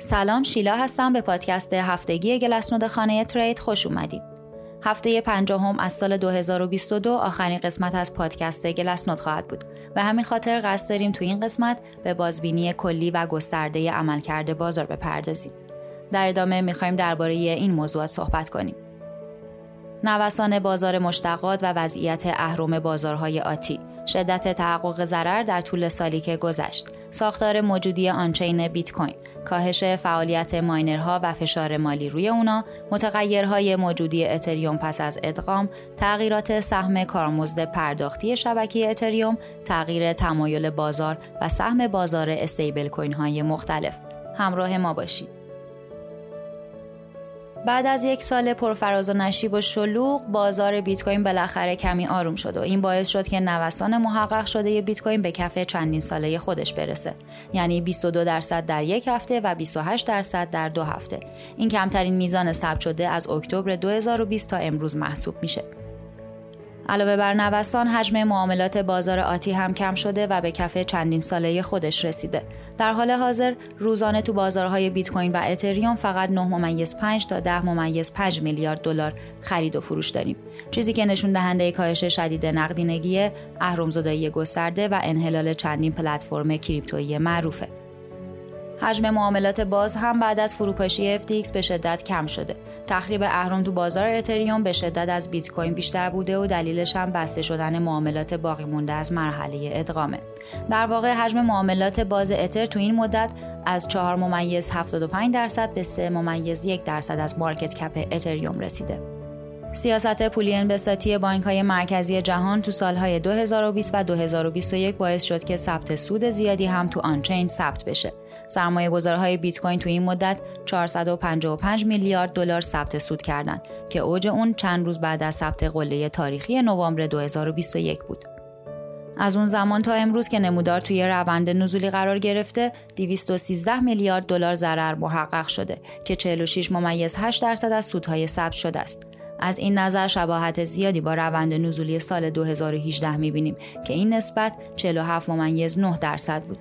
سلام، شیلا هستم. به پادکست هفتگی گلسنود خانه ترید خوش اومدید. هفته 50 از سال 2022 آخرین قسمت از پادکست گلسنود خواهد بود. به همین خاطر قصد داریم تو این قسمت به بازبینی کلی و گسترده عملکرد بازار بپردازیم. در ادامه می‌خوایم درباره این موضوعات صحبت کنیم. نوسان بازار مشتقات و وضعیت اهرم بازارهای آتی، شدت تحقق ضرر در طول سالی که گذشت، ساختار موجودی آنچین بیت کوین، کاهش فعالیت ماینرها و فشار مالی روی اونا، متغیرهای موجودی اتریوم پس از ادغام، تغییرات سهم کارمزد پرداختی شبکه اتریوم، تغییر تمایل بازار و سهم بازار استیبل کوین های مختلف. همراه ما باشید. بعد از یک سال پرفراز و نشیب و شلوغ، بازار بیت کوین بالاخره کمی آروم شد و این باعث شد که نوسان محقق شده بیت کوین به کف چندین ساله خودش برسه، یعنی 22% در یک هفته و 28% در 2 هفته. این کمترین میزان ثبت شده از اکتبر 2020 تا امروز محسوب میشه. علاوه بر نوسان، حجم معاملات بازار آتی هم کم شده و به کف چندین ساله خودش رسیده. در حال حاضر روزانه تو بازارهای بیت کوین و اتریوم فقط 9.5 تا 10.5 میلیارد دلار خرید و فروش داریم، چیزی که نشون دهنده کاهش شدید نقدینگی، اهرم‌زدایی گسترده و انحلال چندین پلتفرم کریپتویی معروفه. حجم معاملات باز هم بعد از فروپاشی FTX به شدت کم شده. تخریب اهرم تو بازار اتریوم به شدت از بیت کوین بیشتر بوده و دلیلش هم بسته شدن معاملات باقی مونده از مرحله ادغامه. در واقع حجم معاملات باز اتر تو این مدت از 4.75% به 3.1% از مارکت کپ اتریوم رسیده. سیاست پولی انبساطی بانک‌های مرکزی جهان تو سال‌های 2020 و 2021 باعث شد که ثبت سود زیادی هم تو آنچین ثبت بشه. سرمایه‌گذارهای بیت کوین تو این مدت 455 میلیارد دلار ثبت سود کردند که اوج اون چند روز بعد از ثبت قله تاریخی نوامبر 2021 بود. از اون زمان تا امروز که نمودار توی روند نزولی قرار گرفته، 213 میلیارد دلار ضرر محقق شده که 46.8% از سودهای ثبت شده است. از این نظر شباهت زیادی با روند نزولی سال 2018 می‌بینیم که این نسبت 47.9% بود.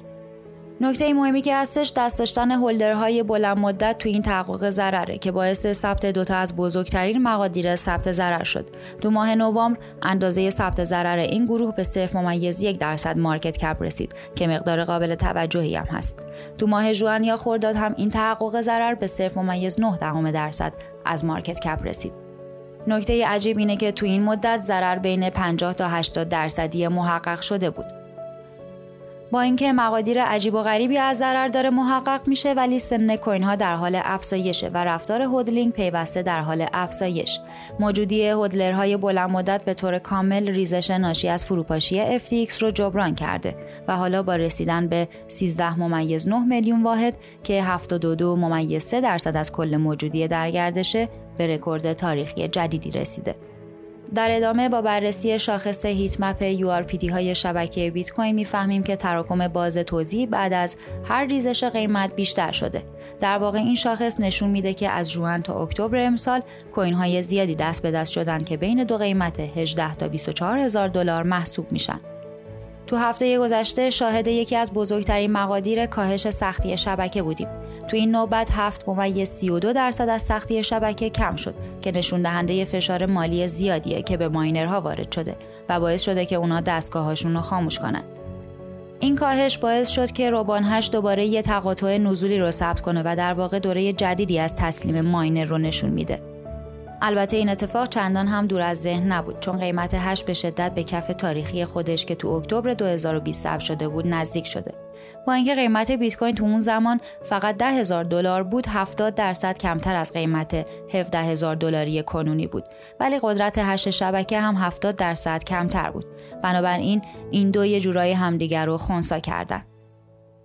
نکته مهمی که هستش دست داشتن هولدرهای بلند مدت تو این تحقق ضرره که باعث ثبت دوتا از بزرگترین مقادیر ثبت ضرر شد. دو ماه نوامبر اندازه ثبت ضرر این گروه به 0.1% مارکت کپ رسید که مقدار قابل توجهی هم هست. تو ماه ژوئن یا خرداد هم این تحقق ضرر به 0.9% از مارکت کپ رسید. نکته عجیب اینه که تو این مدت ضرر بین 50 تا 80% محقق شده بود. با اینکه مقادیر عجیب و غریبی از ضرر داره محقق میشه، ولی سن کوین ها در حال افزایشه و رفتار هودلینگ پیوسته در حال افزایش. موجودی هودلرهای بلند مدت به طور کامل ریزش ناشی از فروپاشی FTX رو جبران کرده و حالا با رسیدن به 13.9 میلیون واحد که 72.3% از کل موجودی در گردشه، به رکورد تاریخی جدیدی رسیده. در ادامه با بررسی شاخص هیتمپ URPD های شبکه بیت کوین میفهمیم که تراکم باز توزیع بعد از هر ریزش قیمت بیشتر شده. در واقع این شاخص نشون میده که از ژوئن تا اکتبر امسال کوین های زیادی دست به دست شدن که بین دو قیمت 18 تا 24 هزار دلار محسوب میشن. تو هفته گذشته شاهد یکی از بزرگترین مقادیر کاهش سختی شبکه بودیم. تو این نوبت 7.32% از سختی شبکه کم شد که نشون دهنده فشار مالی زیادیه که به ماینرها وارد شده و باعث شده که اونا دستگاهاشون رو خاموش کنن. این کاهش باعث شد که روبان 8 دوباره یه تقاطع نزولی رو ثبت کنه و در واقع دوره جدیدی از تسلیم ماینر رو نشون میده. البته این اتفاق چندان هم دور از ذهن نبود، چون قیمت 8 به شدت به کف تاریخی خودش که تو اکتبر 2020 ثبت شده بود نزدیک شده. با اینکه قیمت بیت کوین تو اون زمان فقط 10,000 دلار بود، 70% کمتر از قیمت 17,000 دلاری کنونی بود، ولی قدرت هش شبکه هم 70% کمتر بود. بنابراین این دو یه جورایی همدیگر رو خنثی کردن.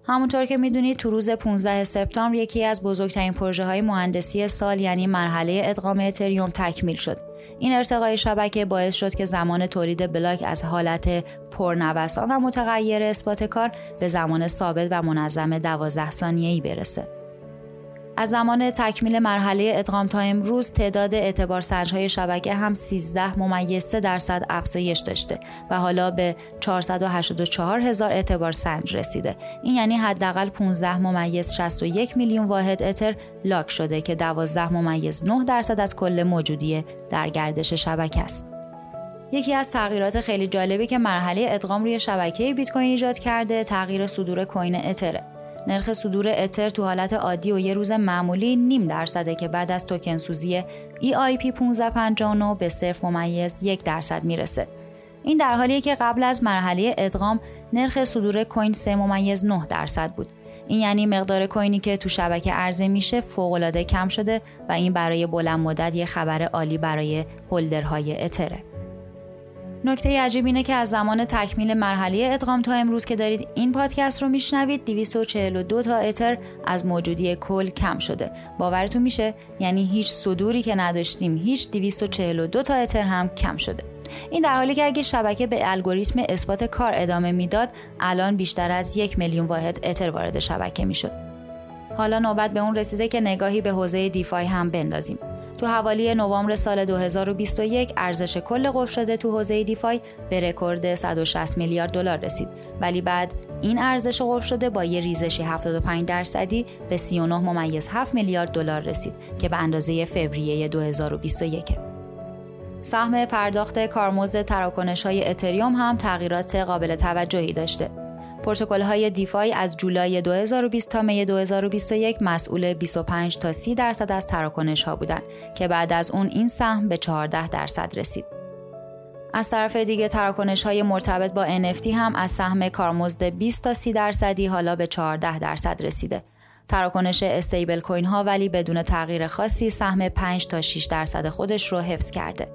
همونطور که میدونید تو روز 15 سپتامبر یکی از بزرگترین پروژه‌های مهندسی سال، یعنی مرحله ادغام اتریوم، تکمیل شد. این ارتقای شبکه باعث شد که زمان تولید بلاک از حالت پرنوسان و متغیر اثبات کار به زمان ثابت و منظم 12 ثانیه‌ای برسه. از زمان تکمیل مرحله ادغام تا امروز تعداد اعتبارسنج‌های شبکه هم 13.3% افزایش داشته و حالا به 484,000 اعتبارسنج رسیده. این یعنی حداقل 15.61 میلیون واحد اتر لاک شده که 12.9% از کل موجودی در گردش شبکه است. یکی از تغییرات خیلی جالبی که مرحله ادغام روی شبکه بیت کوین ایجاد کرده، تغییر صدور کوین اتره. نرخ صدور اتر تو حالت عادی و یه روز معمولی 0.5% که بعد از توکن سوزی EIP 1559 به 0.1% میرسه. این در حالیه که قبل از مرحله ادغام نرخ صدور کوین 3.9% بود. این یعنی مقدار کوینی که تو شبکه عرضه میشه فوق‌العاده کم شده و این برای بلند مدت یه خبر عالی برای هولدرهای اتره. نکته عجیب اینه که از زمان تکمیل مرحله ادغام تا امروز که دارید این پادکست رو میشنوید 242 تا اتر از موجودی کل کم شده. باورتون میشه؟ یعنی هیچ صدوری که نداشتیم، هیچ 242 تا اتر هم کم شده. این در حالی که اگه شبکه به الگوریتم اثبات کار ادامه میداد، الان بیشتر از 1 میلیون واحد اتر وارد شبکه میشد. حالا نوبت به اون رسیده که نگاهی به حوزه دیفای هم بندازیم. تو حوالی نوامبر سال 2021 ارزش کل قفل شده تو حوزه دیفای به رکورد 160 میلیارد دلار رسید، ولی بعد این ارزش قفل شده با یه ریزشی 75% به 39.7 میلیارد دلار رسید که به اندازه فوریه 2021. سهم پرداخت کارمزد تراکنش‌های اتریوم هم تغییرات قابل توجهی داشته. پروتکل‌های دیفای از جولای 2020 تا می 2021 مسئول 25 تا 30% از تراکنش‌ها بودند که بعد از اون این سهم به 14% رسید. از طرف دیگه تراکنش‌های مرتبط با NFT هم از سهم کارمزد 20 تا 30% حالا به 14% رسیده. تراکنش استیبل کوین‌ها ولی بدون تغییر خاصی سهم 5 تا 6% خودش رو حفظ کرده.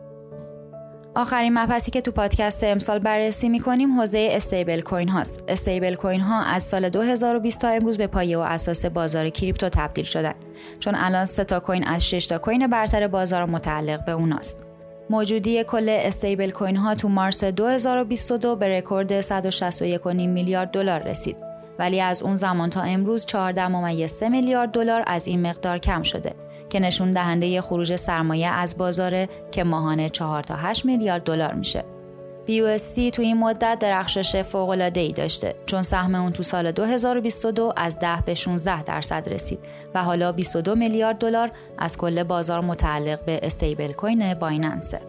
آخرین مبحثی که تو پادکست امسال بررسی می‌کنیم حوزه استیبل کوین هاست. استیبل کوین ها از سال 2020 تا امروز به پایه و اساس بازار کریپتو تبدیل شدن. چون الان 3 تا کوین از 6 تا کوین برتر بازار متعلق به اوناست. موجودی کل استیبل کوین ها تو مارس 2022 به رکورد 161.5 میلیارد دلار رسید. ولی از اون زمان تا امروز 14.3 میلیارد دلار از این مقدار کم شده. که نشون دهنده خروج سرمایه از بازاره که ماهانه 4 تا 8 میلیارد دلار میشه. BUSD تو این مدت درخشش فوق‌العاده‌ای داشته چون سهم اون تو سال 2022 از 10 به 16% رسید و حالا 22 میلیارد دلار از کل بازار متعلق به استیبل کوین بایننسه.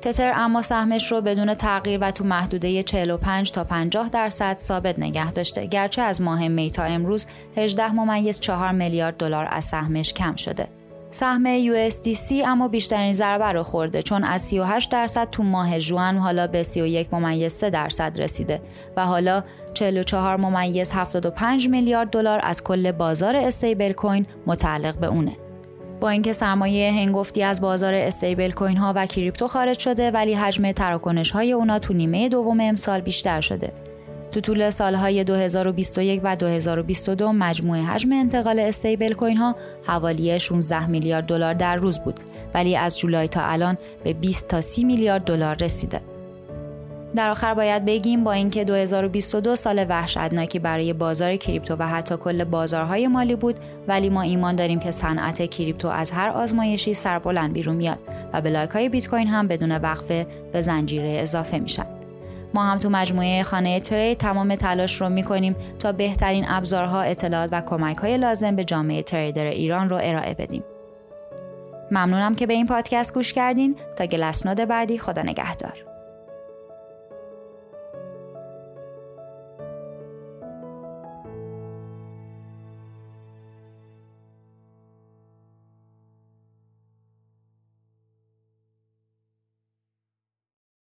تتر اما سهمش رو بدون تغییر و تو محدوده 45 تا 50% ثابت نگه داشته، گرچه از ماه می تا امروز 18.4 میلیارد دلار از سهمش کم شده. سهم USDC اما بیشترین ضربه رو خورده چون از 38% تو ماه ژوئن حالا به 31.3% رسیده و حالا 44.75 میلیارد دلار از کل بازار استیبل کوین متعلق به اونه. با اینکه سرمایه هنگفتی از بازار استیبل کوین ها و کریپتو خارج شده، ولی حجم تراکنش های اونا تو نیمه دوم امسال بیشتر شده. تو طول سالهای 2021 و 2022 مجموع حجم انتقال استیبل کوین ها حوالی 16 میلیارد دلار در روز بود، ولی از جولای تا الان به 20 تا 30 میلیارد دلار رسیده. در آخر باید بگیم با اینکه 2022 سال وحشتناکی برای بازار کریپتو و حتی کل بازارهای مالی بود، ولی ما ایمان داریم که صنعت کریپتو از هر آزمایشی سربلند بیرون میاد و بلاک‌های بیت کوین هم بدون وقفه به زنجیره اضافه میشن. ما هم تو مجموعه خانه ترید تمام تلاش رو میکنیم تا بهترین ابزارها، اطلاعات و کمک‌های لازم به جامعه تریدر ایران رو ارائه بدیم. ممنونم که به این پادکست گوش کردین. تا گلسنود بعدی، خدا نگهدار.